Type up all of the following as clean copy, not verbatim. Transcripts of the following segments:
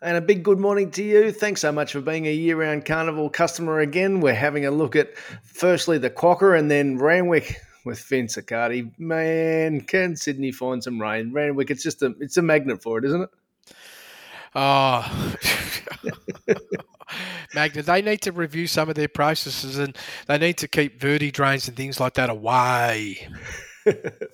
And a big good morning to you. Thanks so much for being a year-round carnival customer again. We're having a look at, firstly, the Quokka and then Randwick with Vince Accardi. Man, can Sydney find some rain? Randwick, it's just a magnet for it, isn't it? Oh, magnet. They need to review some of their processes and they need to keep Verdi drains and things like that away.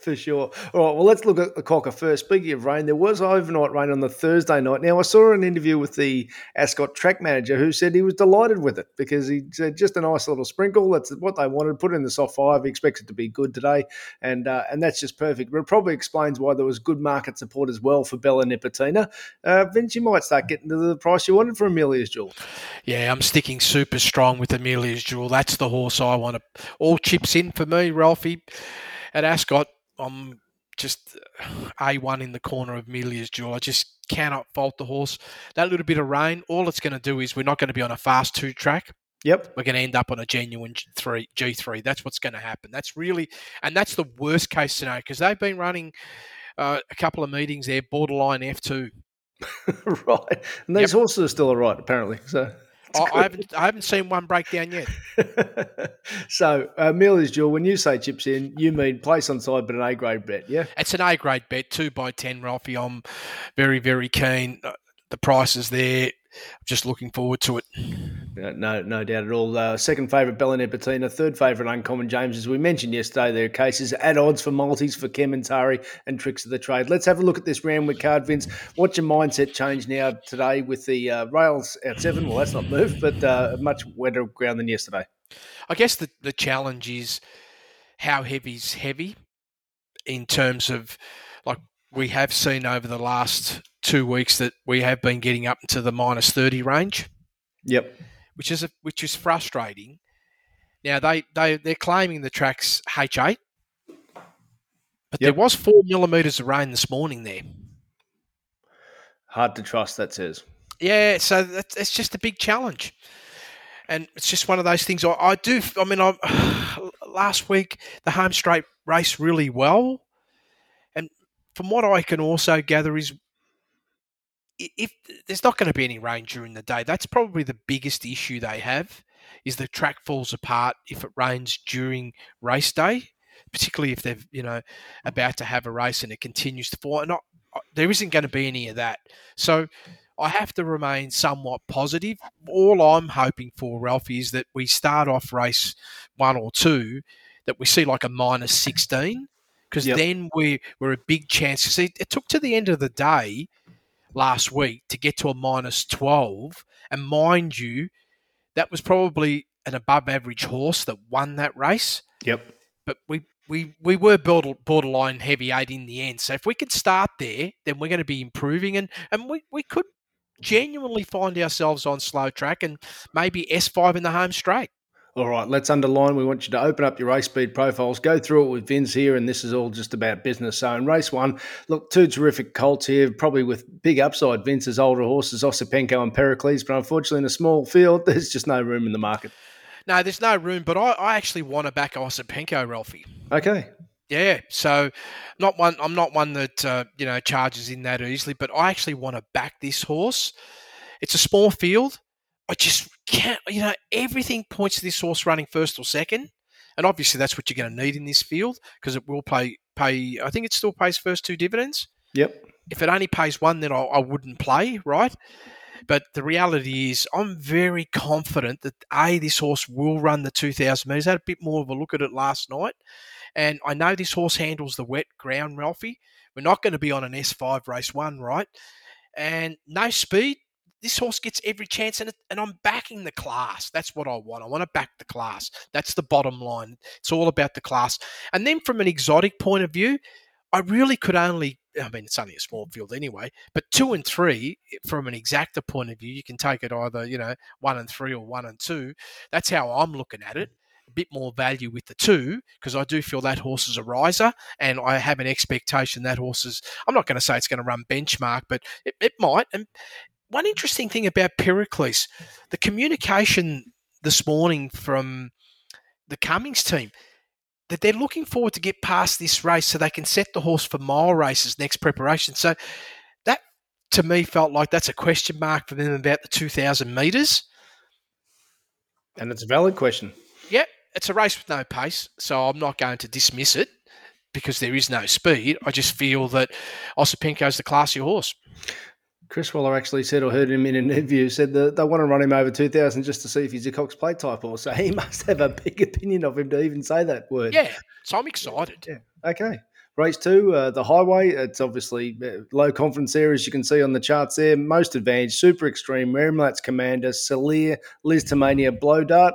For sure. All right, well, let's look at the Quokka first. Speaking of rain, there was overnight rain on the Thursday night. Now, I saw an interview with the Ascot track manager who said he was delighted with it because he said just a nice little sprinkle. That's what they wanted. Put it in the soft five. He expects it to be good today, and that's just perfect. But it probably explains why there was good market support as well for Bella Nipotina. Vince, you might start getting to the price you wanted for Amelia's Jewel. Yeah, I'm sticking super strong with Amelia's Jewel. That's the horse I want. All chips in for me, Ralphie. At Ascot, I'm just A1 in the corner of Amelia's Jewel. I just cannot fault the horse. That little bit of rain, all it's going to do is we're not going to be on a fast two track. Yep. We're going to end up on a genuine G3. That's what's going to happen. That's really, and that's the worst case scenario because they've been running a couple of meetings there, borderline F2. Right. And these horses are still all right, apparently. So. I haven't seen one breakdown yet. So, Amelia's Jewel, when you say chips in, you mean place on side but an A-grade bet, yeah? It's an A-grade bet, 2x10, Ralphie. I'm very, very keen. The price is there. I'm just looking forward to it. No doubt at all. Second favourite, Bella Nipotina. Third favourite, Uncommon James. As we mentioned yesterday, there are cases at odds for Maltese, for Kem and Tari, and Tricks of the Trade. Let's have a look at this Randwick card, Vince. What's your mindset change now today with the rails at 7? Well, that's not moved, but much wetter ground than yesterday. I guess the challenge is how heavy's heavy in terms of, like, we have seen over the last 2 weeks that we have been getting up into the minus 30 range. Yep. Which is frustrating. Now they're claiming the track's H8, but there was 4 millimetres of rain this morning there. Hard to trust, that says. Yeah, so that's just a big challenge, and it's just one of those things. Last week the home straight raced really well, and from what I can also gather is, if there's not going to be any rain during the day, that's probably the biggest issue they have, is the track falls apart if it rains during race day, particularly if they're, about to have a race and it continues to fall. And there isn't going to be any of that. So I have to remain somewhat positive. All I'm hoping for, Ralphie, is that we start off race 1 or 2, that we see like a minus 16, because then we're a big chance. See, it took to the end of the day last week to get to a minus 12. And mind you, that was probably an above average horse that won that race. Yep. But we were borderline heavy 8 in the end. So if we can start there, then we're going to be improving. And we could genuinely find ourselves on slow track and maybe S5 in the home straight. All right, let's underline. We want you to open up your race speed profiles, go through it with Vince here, and this is all just about business. So in race 1, look, 2 terrific colts here, probably with big upside, Vince's older horses, Osipenko and Pericles, but unfortunately in a small field, there's just no room in the market. No, there's no room, but I actually want to back Osipenko, Ralphie. Okay. Yeah, so I'm not one that, charges in that easily, but I actually want to back this horse. It's a small field. I just can't, everything points to this horse running first or second. And obviously that's what you're going to need in this field because it will pay, I think it still pays first 2 dividends. Yep. If it only pays 1, then I wouldn't play, right? But the reality is I'm very confident that, A, this horse will run the 2,000 metres. I had a bit more of a look at it last night. And I know this horse handles the wet ground, Ralphie. We're not going to be on an S5 race 1, right? And no speed. This horse gets every chance, and I'm backing the class. That's what I want. I want to back the class. That's the bottom line. It's all about the class. And then from an exotic point of view, I really could only – I mean, it's only a small field anyway, but 2 and 3, from an exacta point of view, you can take it either, 1 and 3 or 1 and 2. That's how I'm looking at it. A bit more value with the 2 because I do feel that horse is a riser and I have an expectation that horse is – I'm not going to say it's going to run benchmark, but it might. And one interesting thing about Pericles, the communication this morning from the Cummings team, that they're looking forward to get past this race so they can set the horse for mile races next preparation. So that to me felt like that's a question mark for them about the 2,000 metres. And it's a valid question. Yeah, it's a race with no pace, so I'm not going to dismiss it because there is no speed. I just feel that Osipenko's the classier horse. Chris Waller actually said, or heard him in an interview, said that they want to run him over 2,000 just to see if he's a Cox Plate type horse. So he must have a big opinion of him to even say that word. Yeah, so I'm excited. Yeah. Okay. Race two, the highway, it's obviously low conference there, as you can see on the charts there. Most Advanced, Super Extreme, Merrimlat's Commander, Salir, Liz Tamania, Blow Dart.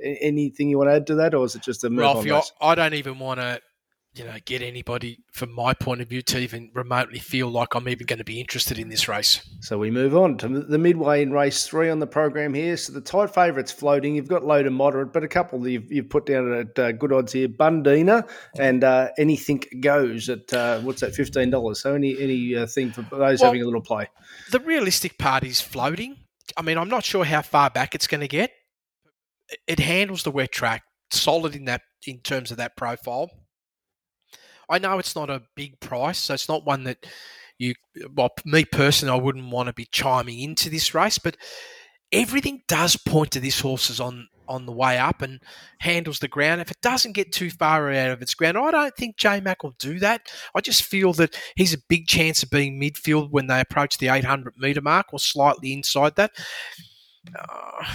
Anything you want to add to that, or is it just a move Ralph, on race? I don't even want to get anybody from my point of view to even remotely feel like I'm even going to be interested in this race. So we move on to the midway in race three on the program here. So the tight favourites floating. You've got low to moderate, but a couple that you've put down at good odds here. Bundina and Anything Goes at, what's that, $15. So any thing for those having a little play. The realistic part is floating. I mean, I'm not sure how far back it's going to get. It handles the wet track, solid in terms of that profile. I know it's not a big price, so it's not one that me personally, I wouldn't want to be chiming into this race, but everything does point to this horse is on the way up and handles the ground. If it doesn't get too far out of its ground, I don't think J-Mac will do that. I just feel that he's a big chance of being midfield when they approach the 800-metre mark or slightly inside that.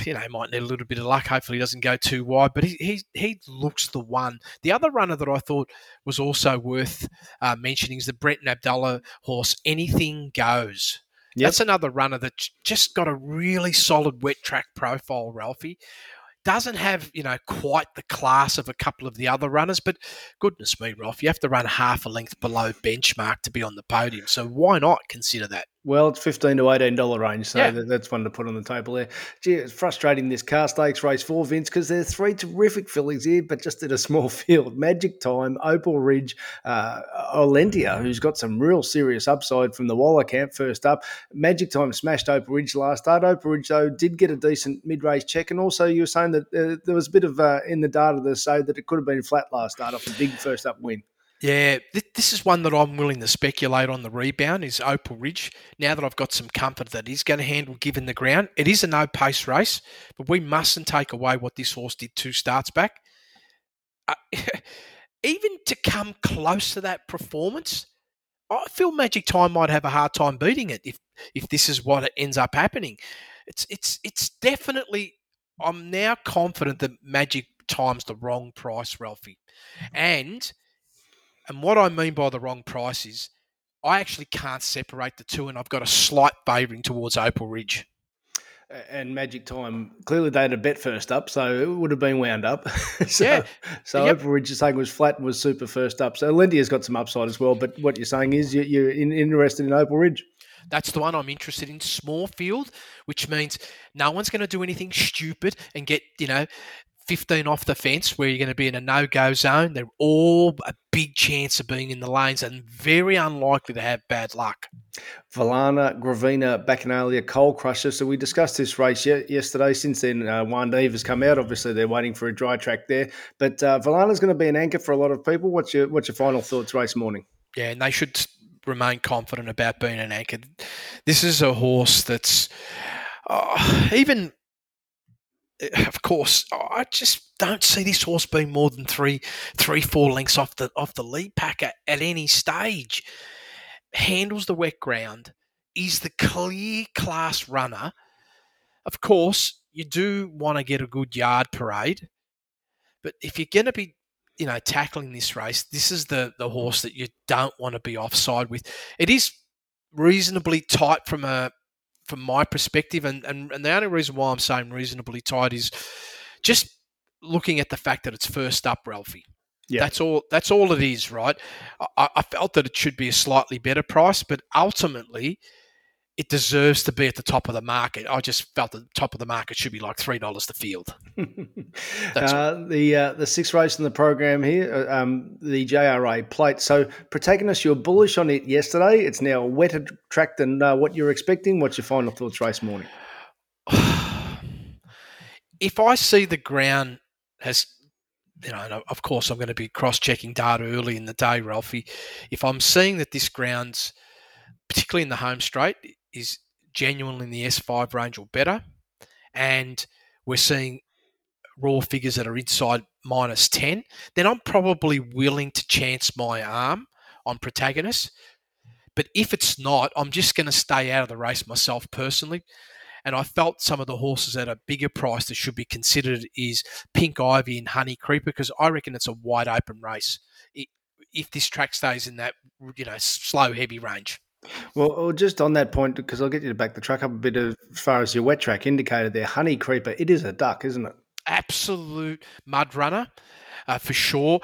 He might need a little bit of luck. Hopefully he doesn't go too wide, but he looks the one. The other runner that I thought was also worth mentioning is the Brenton Abdullah horse, Anything Goes. Yep. That's another runner that just got a really solid wet track profile, Ralphie. Doesn't have, quite the class of a couple of the other runners, but goodness me, Rolf, you have to run half a length below benchmark to be on the podium. So why not consider that? Well, it's $15 to $18 range, so that's one to put on the table there. Gee, it's frustrating this Car Stakes race for Vince, because there are three terrific fillies here, but just at a small field. Magic Time, Opal Ridge, Olentia, who's got some real serious upside from the Waller camp first up. Magic Time smashed Opal Ridge last start. Opal Ridge, though, did get a decent mid-race check, and also you were saying that there was a bit of in the data that say that it could have been flat last start off a big first up win. Yeah, this is one that I'm willing to speculate on the rebound is Opal Ridge. Now that I've got some comfort that he's going to handle given the ground, it is a no-pace race, but we mustn't take away what this horse did two starts back. Even to come close to that performance, I feel Magic Time might have a hard time beating it if this is what ends up happening. It's definitely, I'm now confident that Magic Time's the wrong price, Ralphie. And what I mean by the wrong price is I actually can't separate the two, and I've got a slight favouring towards Opal Ridge. And Magic Time, clearly they had a bet first up, so it would have been wound up. Opal Ridge, you're saying, was flat, was super first up. So Lendia's got some upside as well, but what you're saying is you're interested in Opal Ridge. That's the one I'm interested in, small field, which means no one's going to do anything stupid and get, 15 off the fence where you're going to be in a no-go zone. They're all a big chance of being in the lanes and very unlikely to have bad luck. Valana, Gravina, Bacchanalia, Coal Crusher. So we discussed this race yesterday. Since then, Juan Deeve has come out. Obviously, they're waiting for a dry track there. But Valana's going to be an anchor for a lot of people. What's your final thoughts race morning? Yeah, and they should remain confident about being an anchor. This is a horse that's even... Of course, I just don't see this horse being more than three, four lengths off the lead pack at any stage. Handles the wet ground, is the clear class runner. Of course, you do want to get a good yard parade, but if you're going to be, tackling this race, this is the horse that you don't want to be offside with. It is reasonably tight from my perspective, and the only reason why I'm saying reasonably tight is just looking at the fact that it's first up, Ralphie. Yeah. That's all it is, right? I felt that it should be a slightly better price, but ultimately it deserves to be at the top of the market. I just felt the top of the market should be like $3 the field. The sixth race in the program here, the JRA Plate. So Protagonist, you were bullish on it yesterday. It's now a wetter track than what you're expecting. What's your final thoughts race morning? If I see the ground has... and of course I'm going to be cross-checking data early in the day, Ralphie. If I'm seeing that this ground's particularly in the home straight, is genuinely in the S5 range or better. And we're seeing raw figures that are inside minus 10. Then I'm probably willing to chance my arm on Protagonist. But if it's not, I'm just going to stay out of the race myself personally. And I felt some of the horses at a bigger price that should be considered is Pink Ivy and Honey Creeper, because I reckon it's a wide open race if this track stays in that, you know, slow, heavy range. Well, just on that point, because I'll get you to back the track up a bit as far as your wet track indicated there, Honey Creeper, it is a duck, isn't it? Absolute mud runner for sure.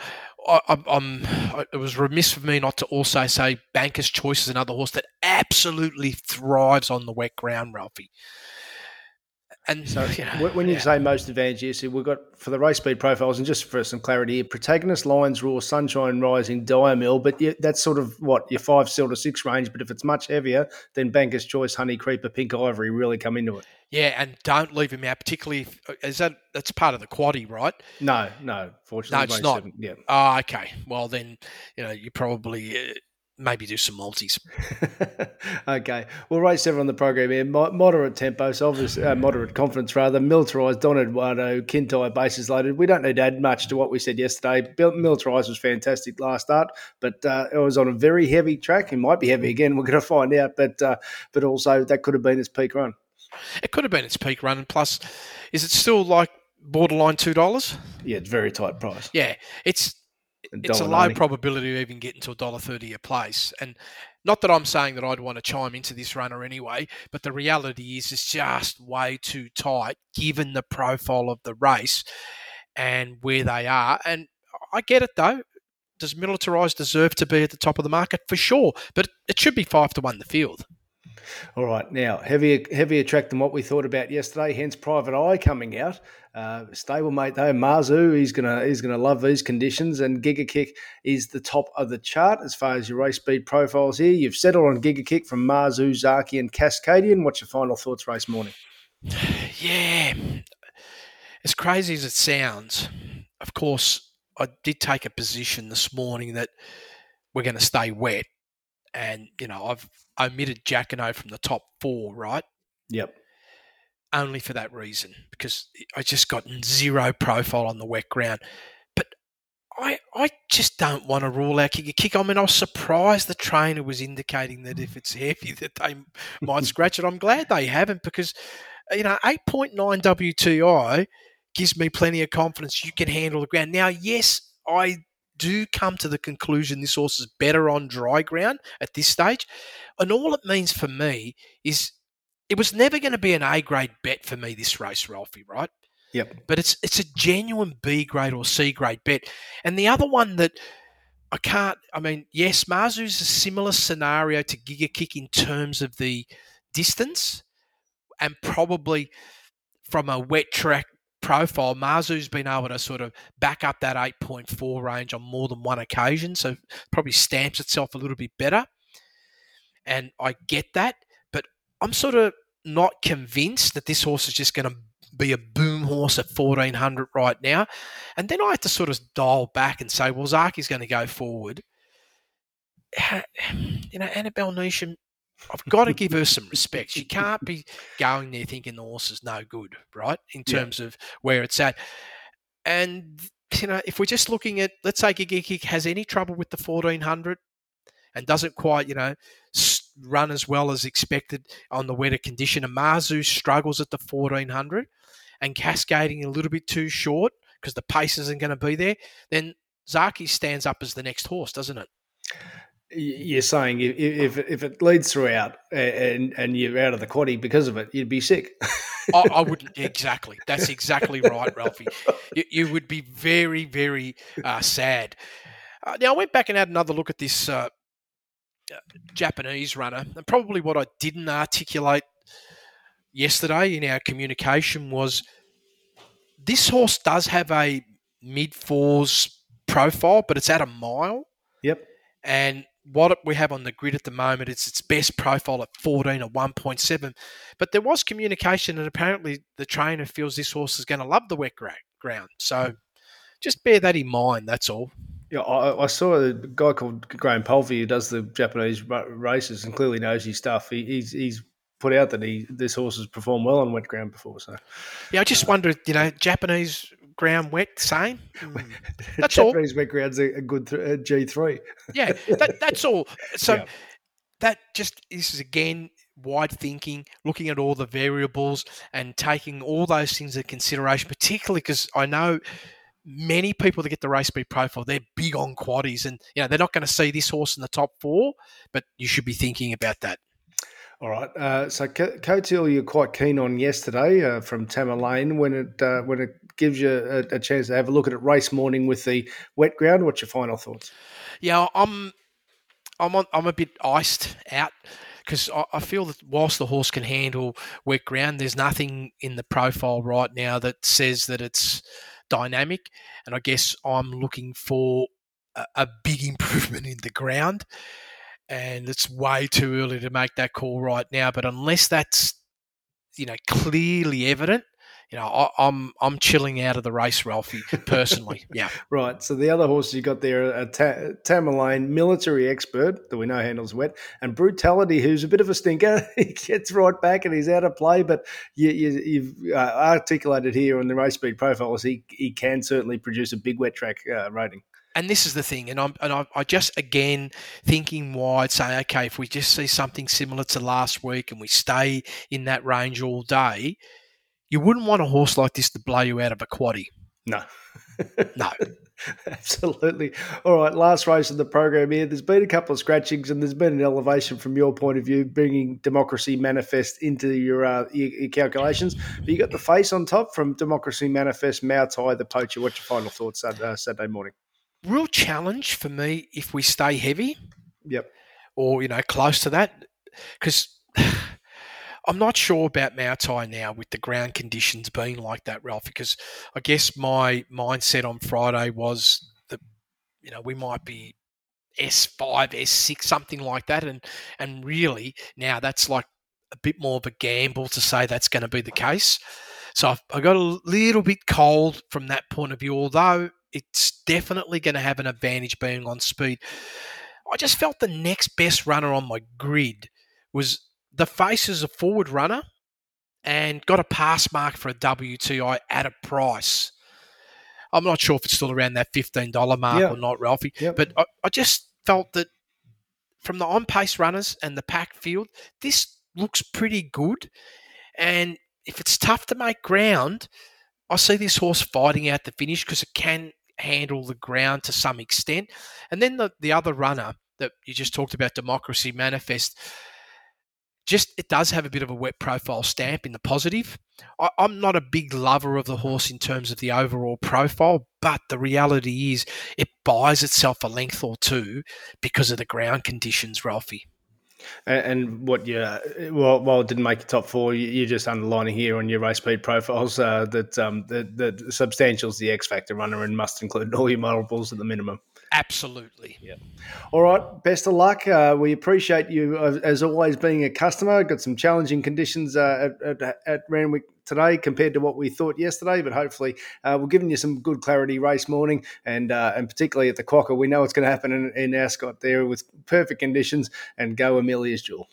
It was remiss for me not to also say Banker's Choice is another horse that absolutely thrives on the wet ground, Ralphie. And so, you know, when you say most advantage, you see we've got for the race speed profiles, and just for some clarity here, Protagonist, Lions Roar, Sunshine Rising, Diamil, but that's sort of what your 5-6 range. But if it's much heavier, then Banker's Choice, Honey Creeper, Pink Ivory really come into it. Yeah, and don't leave him out, particularly that's part of the quaddie, right? No, fortunately, no, it's not. Yeah. Oh, okay. Well, then you probably. Maybe do some Maltese. Okay. Well, race 7 on the program here. Moderate tempo, so obviously moderate confidence rather. Militarized, Don Eduardo, Kintai, bases loaded. We don't need to add much to what we said yesterday. Militarized was fantastic last start, but it was on a very heavy track. It might be heavy again. We're going to find out, but also that could have been its peak run. It could have been its peak run, and plus, is it still like borderline $2? Yeah, it's very tight price. Yeah, it's a low probability of even getting to $1.30 a place. And not that I'm saying that I'd want to chime into this runner anyway, but the reality is it's just way too tight given the profile of the race and where they are. And I get it, though. Does Militarized deserve to be at the top of the market? For sure. But it should be 5-1 the field. All right. Now, heavier track than what we thought about yesterday, hence Private Eye coming out. Stablemate, though, Marzu, he's gonna love these conditions, and Giga Kick is the top of the chart as far as your race speed profiles here. You've settled on Giga Kick from Marzu, Zaki, and Cascadian. What's your final thoughts race morning? Yeah. As crazy as it sounds, of course, I did take a position this morning that we're going to stay wet. And, I've omitted Jackano from the top 4, right? Yep. Only for that reason, because I just got zero profile on the wet ground. But I just don't want to rule out Giga Kick. I mean, I was surprised the trainer was indicating that if it's heavy that they might scratch it. I'm glad they haven't, because, 8.9 WTI gives me plenty of confidence you can handle the ground. Now, yes, I do come to the conclusion this horse is better on dry ground at this stage. And all it means for me is it was never going to be an A-grade bet for me, this race, Ralphie, right? Yep. But it's a genuine B-grade or C-grade bet. And the other one that yes, Marzu's a similar scenario to Giga Kick in terms of the distance, and probably from a wet track profile, Marzu's been able to sort of back up that 8.4 range on more than one occasion, so probably stamps itself a little bit better. And I get that, but I'm sort of not convinced that this horse is just going to be a boom horse at 1,400 right now. And then I have to sort of dial back and say, well, Zaki's going to go forward. Annabelle Nation, I've got to give her some respect. She can't be going there thinking the horse is no good, right, in terms of where it's at. And, if we're just looking at, let's say Giga Kick has any trouble with the 1,400 and doesn't quite, run as well as expected on the wetter condition, and Marzu struggles at the 1,400 and Cascading a little bit too short because the pace isn't going to be there, then Zaki stands up as the next horse, doesn't it? You're saying if it leads throughout and you're out of the quaddie because of it, you'd be sick. I wouldn't. Exactly. That's exactly right, Ralphie. You would be very, very sad. Now, I went back and had another look at this Japanese runner. And probably what I didn't articulate yesterday in our communication was this horse does have a mid-fours profile, but it's at a mile. Yep. And what we have on the grid at the moment is its best profile at 14 or 1.7. But there was communication, and apparently the trainer feels this horse is going to love the wet ground. So just bear that in mind, that's all. Yeah, I saw a guy called Graham Palfrey who does the Japanese races and clearly knows his stuff. He's put out that this horse has performed well on wet ground before. So, yeah, I just wonder, Japanese ground wet, same. That's Japanese all. Japanese wet ground's a good G3. Yeah, that's all. So yeah. That just is again wide thinking, looking at all the variables and taking all those things into consideration. Particularly because I know. Many people that get the race speed profile, they're big on quaddies, and they're not going to see this horse in the top four, but you should be thinking about that. All right. So Coteal, you're quite keen on yesterday from Tamerlane when it gives you a chance to have a look at it race morning with the wet ground. What's your final thoughts? Yeah, I'm a bit iced out because I feel that whilst the horse can handle wet ground, there's nothing in the profile right now that says that it's dynamic, and I guess I'm looking for a big improvement in the ground, and it's way too early to make that call right now. But unless that's clearly evident, I'm chilling out of the race, Ralphie, personally. Yeah. Right. So the other horses you got there are Tamerlane, Military Expert, that we know handles wet, and Brutality, who's a bit of a stinker. He gets right back and he's out of play, but you've articulated here on the race speed profiles, he can certainly produce a big wet track rating. And this is the thing, and I just again thinking wide, saying, okay, if we just see something similar to last week and we stay in that range all day, you wouldn't want a horse like this to blow you out of a quaddie. No. No. Absolutely. All right, last race of the program here. There's been a couple of scratchings and there's been an elevation from your point of view, bringing Democracy Manifest into your calculations. But you got the Face on top from Democracy Manifest, Mao Tai, the poacher. What's your final thoughts Saturday morning? Real challenge for me if we stay heavy. Yep. Or, close to that. Because... I'm not sure about Mao Tai now with the ground conditions being like that, Ralph, because I guess my mindset on Friday was that, we might be S5, S6, something like that. And really now that's like a bit more of a gamble to say that's going to be the case. So I got a little bit cold from that point of view, although it's definitely going to have an advantage being on speed. I just felt the next best runner on my grid was... The Face is a forward runner and got a pass mark for a WTI at a price. I'm not sure if it's still around that $15 mark or not, Ralphie, but I just felt that from the on-pace runners and the pack field, this looks pretty good. And if it's tough to make ground, I see this horse fighting out the finish because it can handle the ground to some extent. And then the other runner that you just talked about, Democracy Manifest, just it does have a bit of a wet profile stamp in the positive. I'm not a big lover of the horse in terms of the overall profile, but the reality is it buys itself a length or two because of the ground conditions, Ralphie. And while it didn't make the top four, you're just underlining here on your race speed profiles that substantial's the X factor runner and must include all your multiples at the minimum. Absolutely. Yeah. All right. Best of luck. We appreciate you as always being a customer. Got some challenging conditions at Randwick today compared to what we thought yesterday, but hopefully we're giving you some good clarity race morning and particularly at the Quokka. We know it's going to happen in Ascot there with perfect conditions, and go Amelia's Jewel.